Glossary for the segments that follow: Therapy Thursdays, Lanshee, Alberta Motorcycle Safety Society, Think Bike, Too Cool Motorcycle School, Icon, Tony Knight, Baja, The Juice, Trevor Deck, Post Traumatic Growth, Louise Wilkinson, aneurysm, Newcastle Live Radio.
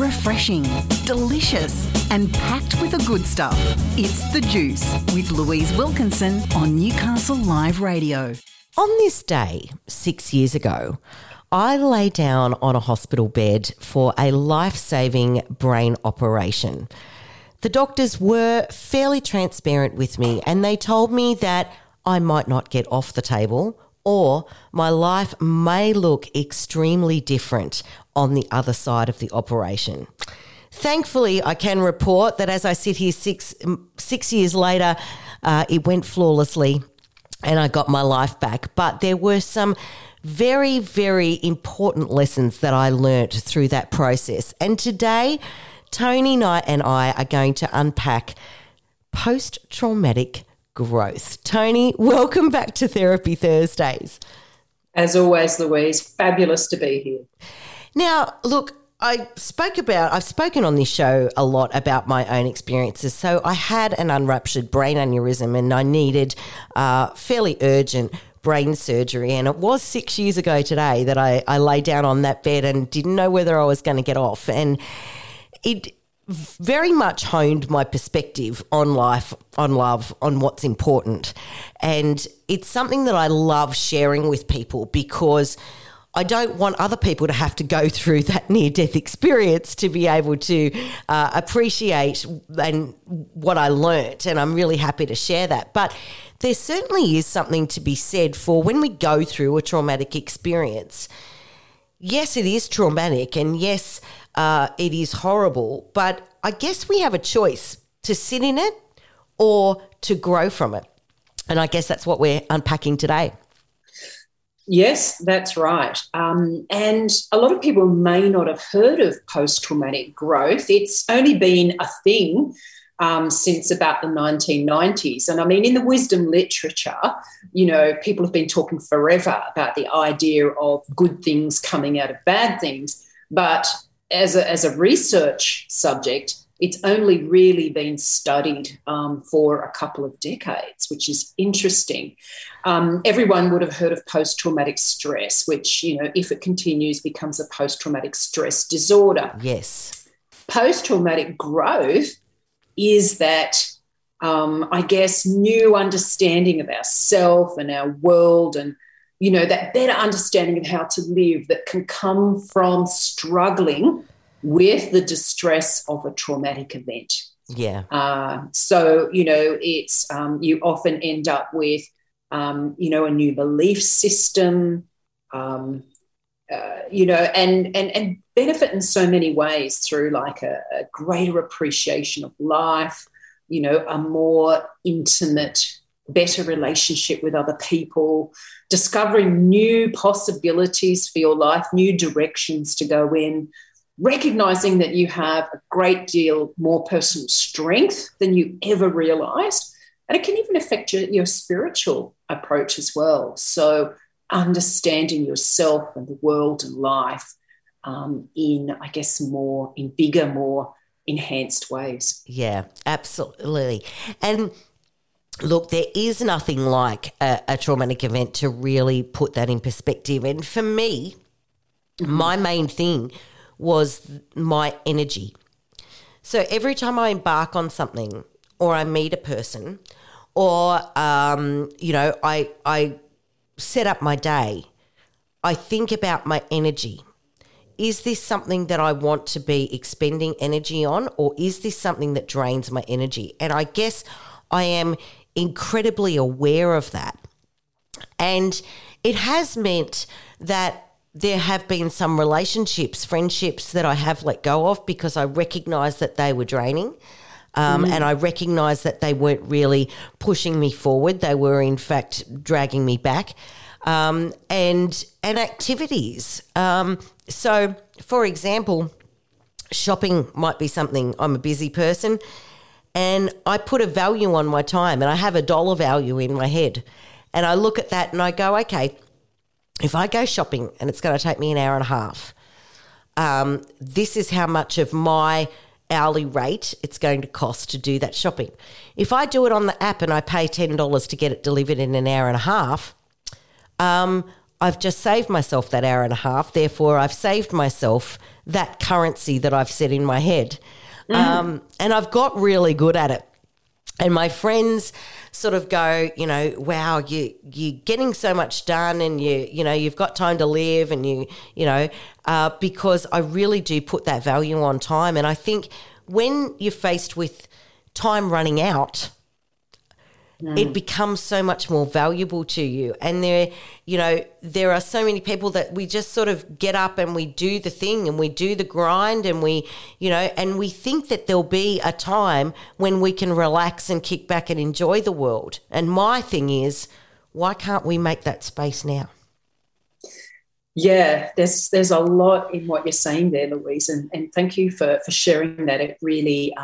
refreshing, delicious and packed with the good stuff. It's The Juice with Louise Wilkinson on Newcastle Live Radio. On this day, 6 years ago, I lay down on a hospital bed for a life-saving brain operation. The doctors were fairly transparent with me and they told me that I might not get off the table or my life may look extremely different on the other side of the operation. Thankfully, I can report that as I sit here six years later, it went flawlessly and I got my life back. But there were some very, very important lessons that I learnt through that process. And today, Tony Knight and I are going to unpack post-traumatic growth. Tony, welcome back to Therapy Thursdays. As always, Louise, fabulous to be here. Now, look, I've spoken on this show a lot about my own experiences. So I had an unruptured brain aneurysm and I needed fairly urgent brain surgery, and it was 6 years ago today that I lay down on that bed and didn't know whether I was going to get off, and it very much honed my perspective on life, on love, on what's important. And it's something that I love sharing with people because I don't want other people to have to go through that near-death experience to be able to appreciate and what I learnt, and I'm really happy to share that. But there certainly is something to be said for when we go through a traumatic experience. Yes, it is traumatic and yes, it is horrible, but I guess we have a choice to sit in it or to grow from it, and I guess that's what we're unpacking today. Yes, that's right. And a lot of people may not have heard of post-traumatic growth. It's only been a thing since about the 1990s. And, I mean, in the wisdom literature, you know, people have been talking forever about the idea of good things coming out of bad things. But as a research subject, it's only really been studied for a couple of decades, which is interesting. Everyone would have heard of post-traumatic stress, which, you know, if it continues, becomes a post-traumatic stress disorder. Yes. Post-traumatic growth is that, I guess, new understanding of ourselves and our world and, you know, that better understanding of how to live that can come from struggling with the distress of a traumatic event. Yeah. So, you know, it's you often end up with, you know, a new belief system, you know, and benefit in so many ways through like a greater appreciation of life, you know, a more intimate, better relationship with other people, discovering new possibilities for your life, new directions to go in, recognising that you have a great deal more personal strength than you ever realised, and it can even affect your spiritual approach as well. So understanding yourself and the world and life in, I guess, more, in bigger, more enhanced ways. Yeah, absolutely. And look, there is nothing like a traumatic event to really put that in perspective. And for me, my main thing was my energy. So every time I embark on something or I meet a person or, you know, I set up my day, I think about my energy. Is this something that I want to be expending energy on, or is this something that drains my energy? And I guess I am incredibly aware of that. And it has meant that there have been some relationships, friendships that I have let go of because I recognised that they were draining and I recognised that they weren't really pushing me forward. They were, in fact, dragging me back and activities. So, for example, shopping might be something. I'm a busy person and I put a value on my time and I have a dollar value in my head and I look at that and I go, okay, if I go shopping and it's going to take me an hour and a half, this is how much of my hourly rate it's going to cost to do that shopping. If I do it on the app and I pay $10 to get it delivered in an hour and a half, I've just saved myself that hour and a half, therefore I've saved myself that currency that I've set in my head. Mm-hmm. And I've got really good at it. And my friends sort of go, you know, wow, you're getting so much done and, you know, you've got time to live and, you know, because I really do put that value on time. And I think when you're faced with time running out, it becomes so much more valuable to you. And there, you know, there are so many people that we just sort of get up and we do the thing and we do the grind and we, you know, and we think that there'll be a time when we can relax and kick back and enjoy the world. And my thing is, why can't we make that space now? Yeah, there's a lot in what you're saying there, Louise, and thank you for sharing that. It really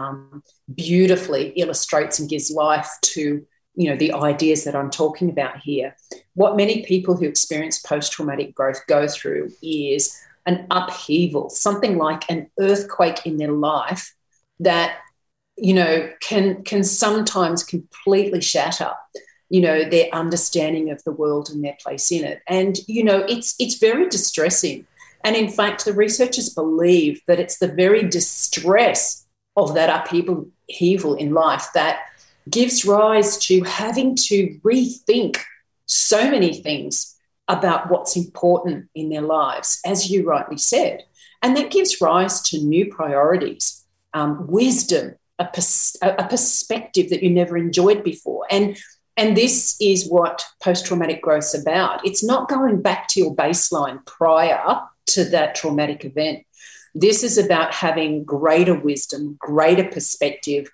beautifully illustrates and gives life to, you know, the ideas that I'm talking about here. What many people who experience post-traumatic growth go through is an upheaval, something like an earthquake in their life that, you know, can sometimes completely shatter, you know, their understanding of the world and their place in it. And, you know, it's very distressing. And, in fact, the researchers believe that it's the very distress of that upheaval in life that gives rise to having to rethink so many things about what's important in their lives, as you rightly said. And that gives rise to new priorities, wisdom, a perspective that you never enjoyed before. And this is what post-traumatic growth's about. It's not going back to your baseline prior to that traumatic event. This is about having greater wisdom, greater perspective,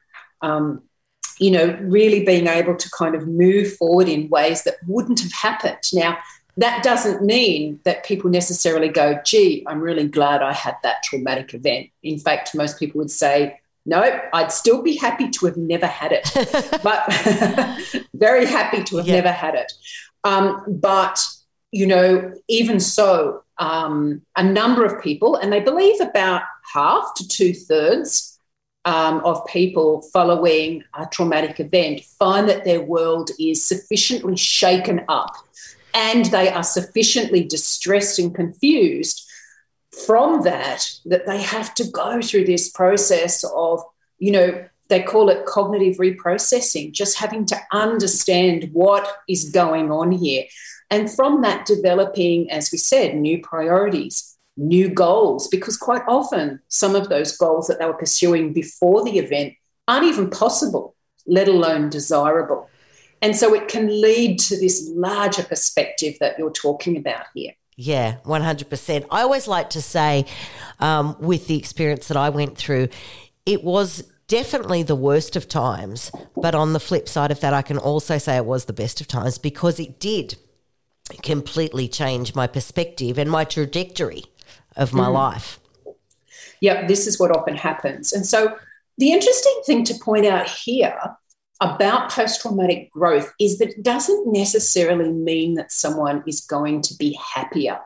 you know, really being able to kind of move forward in ways that wouldn't have happened. Now, that doesn't mean that people necessarily go, gee, I'm really glad I had that traumatic event. In fact, most people would say, no, I'd still be happy to have never had it, but very happy to have never had it. But, you know, even so, a number of people, and they believe about half to two-thirds of people following a traumatic event find that their world is sufficiently shaken up and they are sufficiently distressed and confused from that they have to go through this process of, you know, they call it cognitive reprocessing, just having to understand what is going on here. And from that developing, as we said, new priorities, new goals, because quite often some of those goals that they were pursuing before the event aren't even possible, let alone desirable. And so it can lead to this larger perspective that you're talking about here. Yeah, 100%. I always like to say with the experience that I went through, it was definitely the worst of times, but on the flip side of that, I can also say it was the best of times because it did completely change my perspective and my trajectory of my life. Yeah, this is what often happens. And so the interesting thing to point out here about post-traumatic growth is that it doesn't necessarily mean that someone is going to be happier.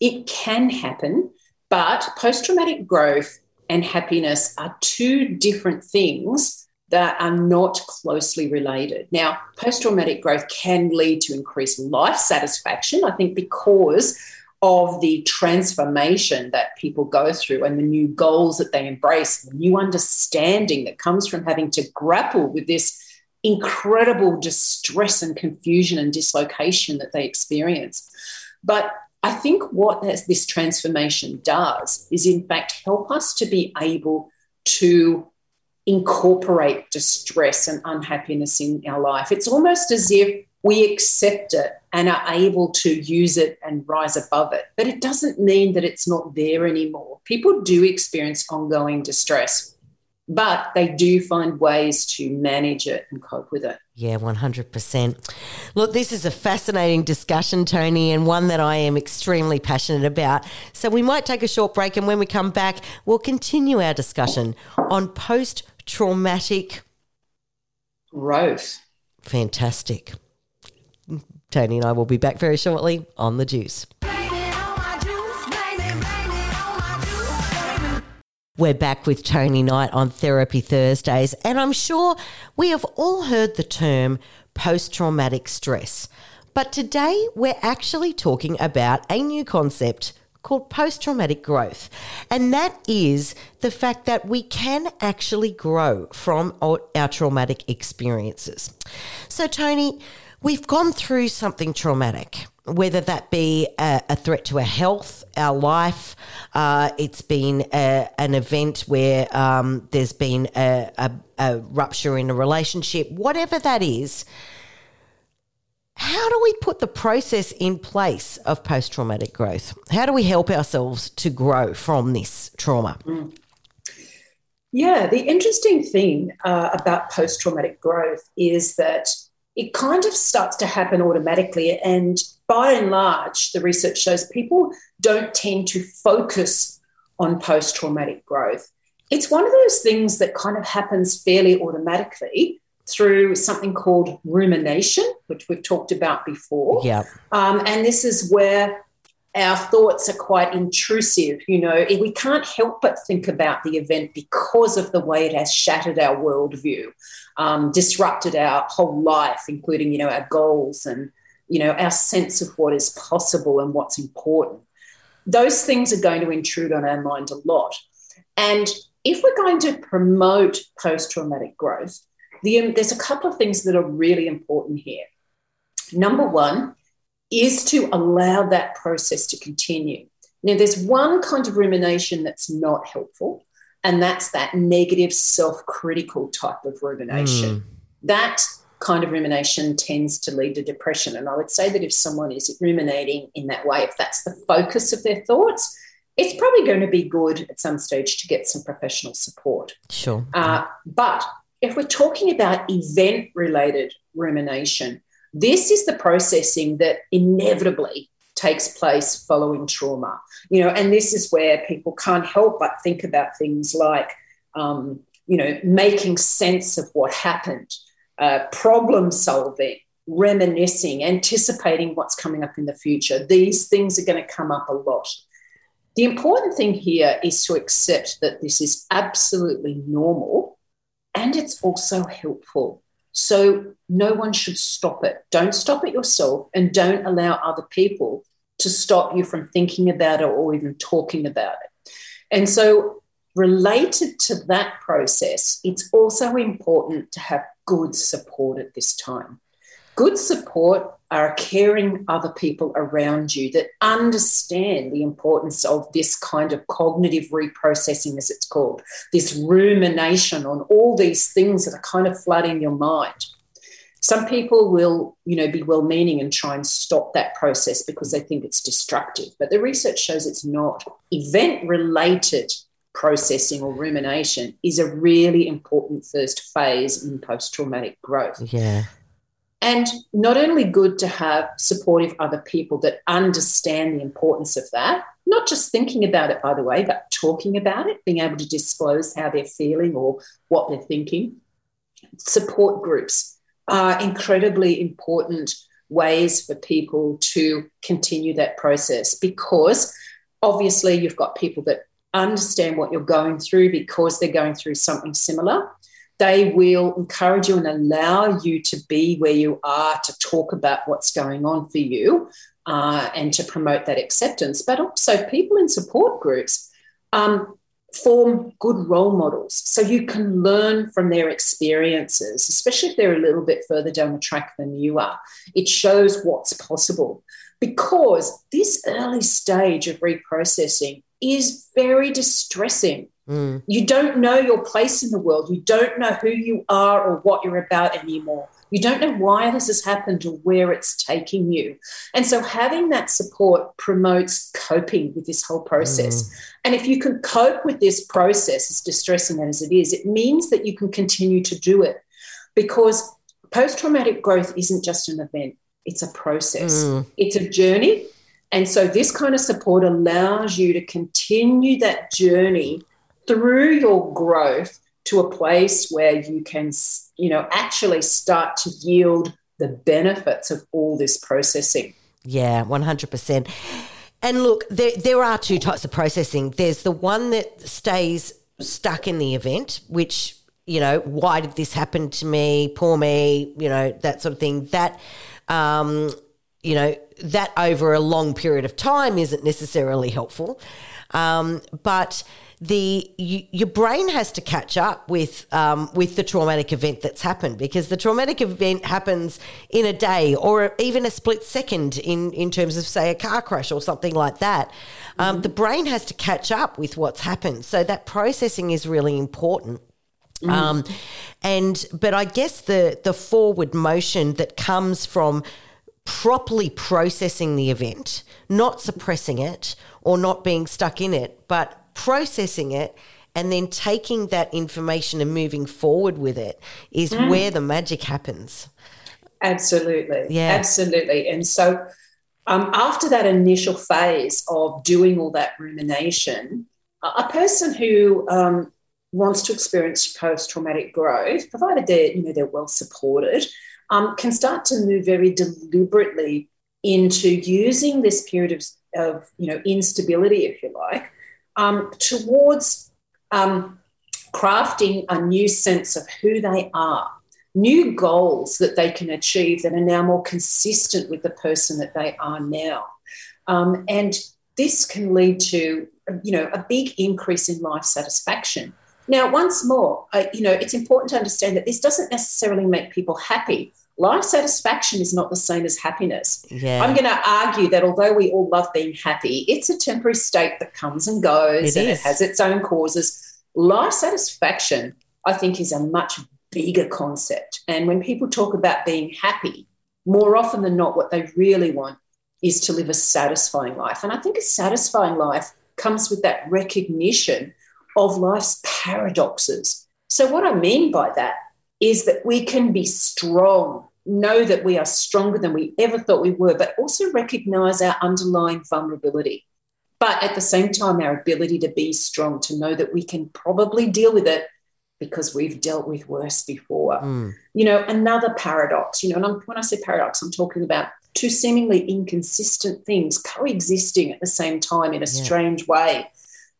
It can happen, but post-traumatic growth and happiness are two different things that are not closely related. Now, post-traumatic growth can lead to increased life satisfaction, I think, because of the transformation that people go through and the new goals that they embrace, the new understanding that comes from having to grapple with this incredible distress and confusion and dislocation that they experience. But I think what this transformation does is, in fact, help us to be able to incorporate distress and unhappiness in our life. It's almost as if we accept it and are able to use it and rise above it. But it doesn't mean that it's not there anymore. People do experience ongoing distress, but they do find ways to manage it and cope with it. Yeah, 100%. Look, this is a fascinating discussion, Tony, and one that I am extremely passionate about. So we might take a short break, and when we come back, we'll continue our discussion on post-traumatic growth. Fantastic. Tony and I will be back very shortly on The Juice. We're back with Tony Knight on Therapy Thursdays, and I'm sure we have all heard the term post-traumatic stress, But today we're actually talking about a new concept called post-traumatic growth, and that is the fact that we can actually grow from our traumatic experiences. So, Tony, we've gone through something traumatic, whether that be a threat to our health, our life. It's been an event where there's been a rupture in a relationship, whatever that is. How do we put the process in place of post-traumatic growth? How do we help ourselves to grow from this trauma? Yeah, the interesting thing about post-traumatic growth is that it kind of starts to happen automatically, and by and large, the research shows people don't tend to focus on post-traumatic growth. It's one of those things that kind of happens fairly automatically through something called rumination, which we've talked about before. Yeah. And this is where our thoughts are quite intrusive. You know, we can't help but think about the event because of the way it has shattered our worldview, disrupted our whole life, including, you know, our goals and, you know, our sense of what is possible and what's important. Those things are going to intrude on our mind a lot. And if we're going to promote post-traumatic growth, there's a couple of things that are really important here. Number one is to allow that process to continue. Now, there's one kind of rumination that's not helpful, and that's that negative self-critical type of rumination. That kind of rumination tends to lead to depression, and I would say that if someone is ruminating in that way, if that's the focus of their thoughts, it's probably going to be good at some stage to get some professional support. Sure. But if we're talking about event-related rumination, this is the processing that inevitably takes place following trauma, you know, and this is where people can't help but think about things like, you know, making sense of what happened, problem solving, reminiscing, anticipating what's coming up in the future. These things are going to come up a lot. The important thing here is to accept that this is absolutely normal. And it's also helpful. So no one should stop it. Don't stop it yourself, and don't allow other people to stop you from thinking about it or even talking about it. And so related to that process, it's also important to have good support at this time. Good support are caring other people around you that understand the importance of this kind of cognitive reprocessing, as it's called, this rumination on all these things that are kind of flooding your mind. Some people will, you know, be well-meaning and try and stop that process because they think it's destructive, but the research shows it's not. Event-related processing or rumination is a really important first phase in post-traumatic growth. Yeah. And not only good to have supportive other people that understand the importance of that, not just thinking about it, by the way, but talking about it, being able to disclose how they're feeling or what they're thinking. Support groups are incredibly important ways for people to continue that process, because obviously you've got people that understand what you're going through because they're going through something similar. They will encourage you and allow you to be where you are, to talk about what's going on for you and to promote that acceptance. But also people in support groups form good role models, so you can learn from their experiences, especially if they're a little bit further down the track than you are. It shows what's possible, because this early stage of reprocessing is very distressing. You don't know your place in the world. You don't know who you are or what you're about anymore. You don't know why this has happened or where it's taking you. And so having that support promotes coping with this whole process. And if you can cope with this process, as distressing as it is, it means that you can continue to do it, because post-traumatic growth isn't just an event. It's a process. It's a journey. And so this kind of support allows you to continue that journey through your growth to a place where you can, you know, actually start to yield the benefits of all this processing. Yeah, 100%. And look, there are two types of processing. There's the one that stays stuck in the event, which, you know, why did this happen to me, poor me, you know, that sort of thing. That you know, that over a long period of time isn't necessarily helpful. But your brain has to catch up with the traumatic event that's happened, because the traumatic event happens in a day or even a split second in terms of, say, a car crash or something like that. The brain has to catch up with what's happened. So that processing is really important. But I guess the forward motion that comes from properly processing the event, not suppressing it or not being stuck in it, but processing it and then taking that information and moving forward with it is where the magic happens. Absolutely. Yeah. Absolutely. And so after that initial phase of doing all that rumination, a person who wants to experience post-traumatic growth, provided they're well supported, can start to move very deliberately into using this period of instability, if you like, towards crafting a new sense of who they are, new goals that they can achieve that are now more consistent with the person that they are now. And this can lead to, a big increase in life satisfaction. Now, once more, it's important to understand that this doesn't necessarily make people happy. Life satisfaction is not the same as happiness. Yeah. I'm going to argue that although we all love being happy, it's a temporary state that comes and goes and it has its own causes. Life satisfaction, I think, is a much bigger concept. And when people talk about being happy, more often than not, what they really want is to live a satisfying life. And I think a satisfying life comes with that recognition of life's paradoxes. So what I mean by that is that we can be strong, know that we are stronger than we ever thought we were, but also recognise our underlying vulnerability. But at the same time, our ability to be strong, to know that we can probably deal with it because we've dealt with worse before. Another paradox, and when I say paradox, I'm talking about two seemingly inconsistent things coexisting at the same time in a strange way.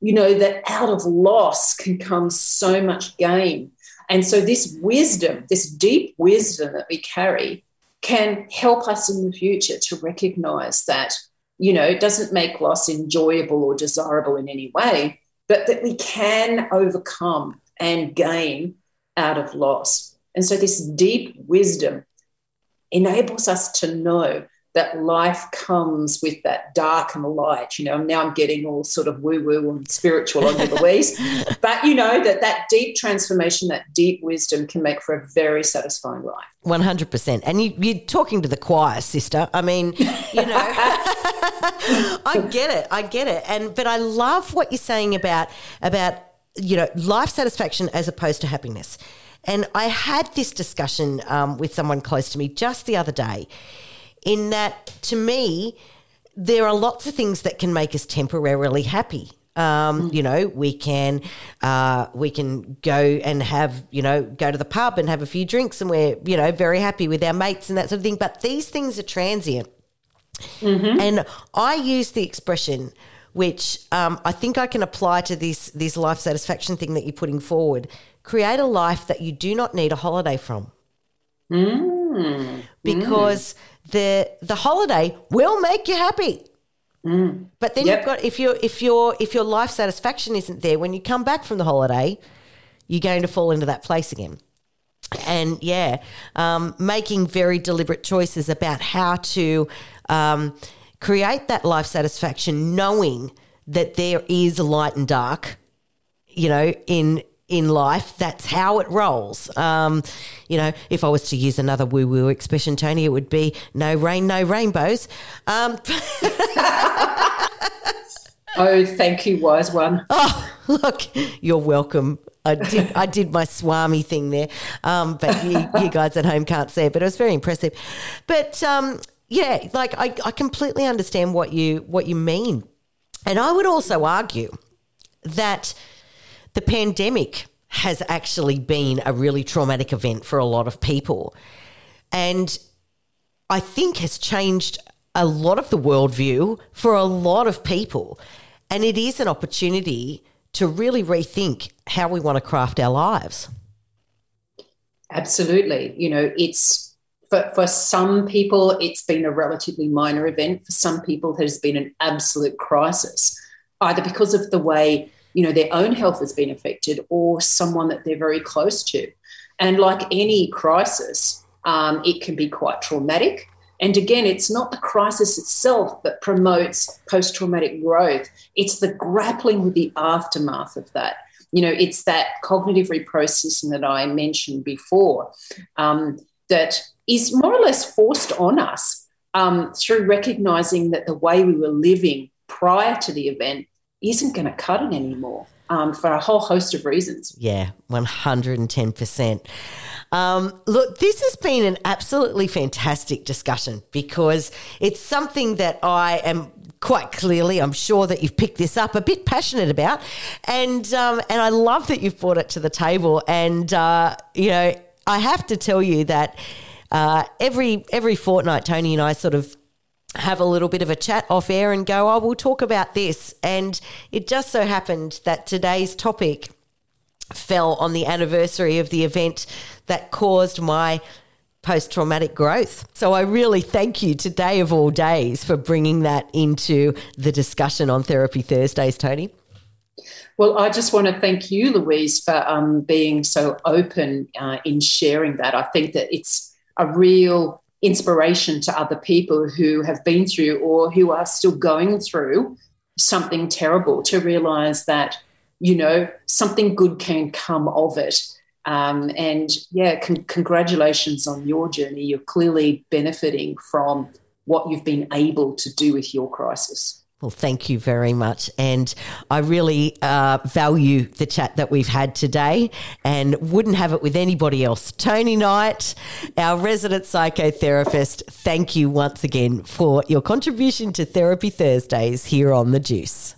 That out of loss can come so much gain. And so this wisdom, this deep wisdom that we carry, can help us in the future to recognise that, it doesn't make loss enjoyable or desirable in any way, but that we can overcome and gain out of loss. And so this deep wisdom enables us to know that life comes with that dark and the light. Now I'm getting all sort of woo-woo and spiritual on you, Louise. But, that deep transformation, that deep wisdom can make for a very satisfying life. 100%. And you're talking to the choir, sister. I mean, I get it. But I love what you're saying about life satisfaction as opposed to happiness. And I had this discussion with someone close to me just the other day, in that, to me, there are lots of things that can make us temporarily happy. We can go and have, go to the pub and have a few drinks and we're, very happy with our mates and that sort of thing. But these things are transient. And I use the expression, which I think I can apply to this life satisfaction thing that you're putting forward: create a life that you do not need a holiday from. Because the holiday will make you happy, but then you've got, if your life satisfaction isn't there when you come back from the holiday, you're going to fall into that place again. And making very deliberate choices about how to create that life satisfaction, knowing that there is light and dark, in life, that's how it rolls. If I was to use another woo-woo expression, Tony, it would be no rain, no rainbows. Oh, thank you, wise one. Oh, look, you're welcome. I did my Swami thing there, but you guys at home can't see it, but it was very impressive. But, I completely understand what you mean. And I would also argue that the pandemic has actually been a really traumatic event for a lot of people, and I think has changed a lot of the worldview for a lot of people. And it is an opportunity to really rethink how we want to craft our lives. Absolutely. It's But for some people, it's been a relatively minor event. For some people, it has been an absolute crisis, either because of the way, you know, their own health has been affected or someone that they're very close to. And like any crisis, it can be quite traumatic. And again, it's not the crisis itself that promotes post-traumatic growth. It's the grappling with the aftermath of that. You know, it's that cognitive reprocessing that I mentioned before that is more or less forced on us through recognising that the way we were living prior to the event isn't going to cut it anymore for a whole host of reasons. Yeah, 110%. Look, this has been an absolutely fantastic discussion because it's something that I am quite clearly, I'm sure that you've picked this up, a bit passionate about, and I love that you've brought it to the table. And, you know, I have to tell you that every fortnight Tony and I sort of have a little bit of a chat off air and go, oh, we'll talk about this. And it just so happened that today's topic fell on the anniversary of the event that caused my post-traumatic growth. So I really thank you today of all days for bringing that into the discussion on Therapy Thursdays, Tony. Well, I just want to thank you, Louise, for being so open in sharing that. I think that it's a real inspiration to other people who have been through or who are still going through something terrible to realise that, you know, something good can come of it. And, yeah, congratulations on your journey. You're clearly benefiting from what you've been able to do with your crisis. Well, thank you very much. And I really value the chat that we've had today and wouldn't have it with anybody else. Tony Knight, our resident psychotherapist, thank you once again for your contribution to Therapy Thursdays here on The Juice.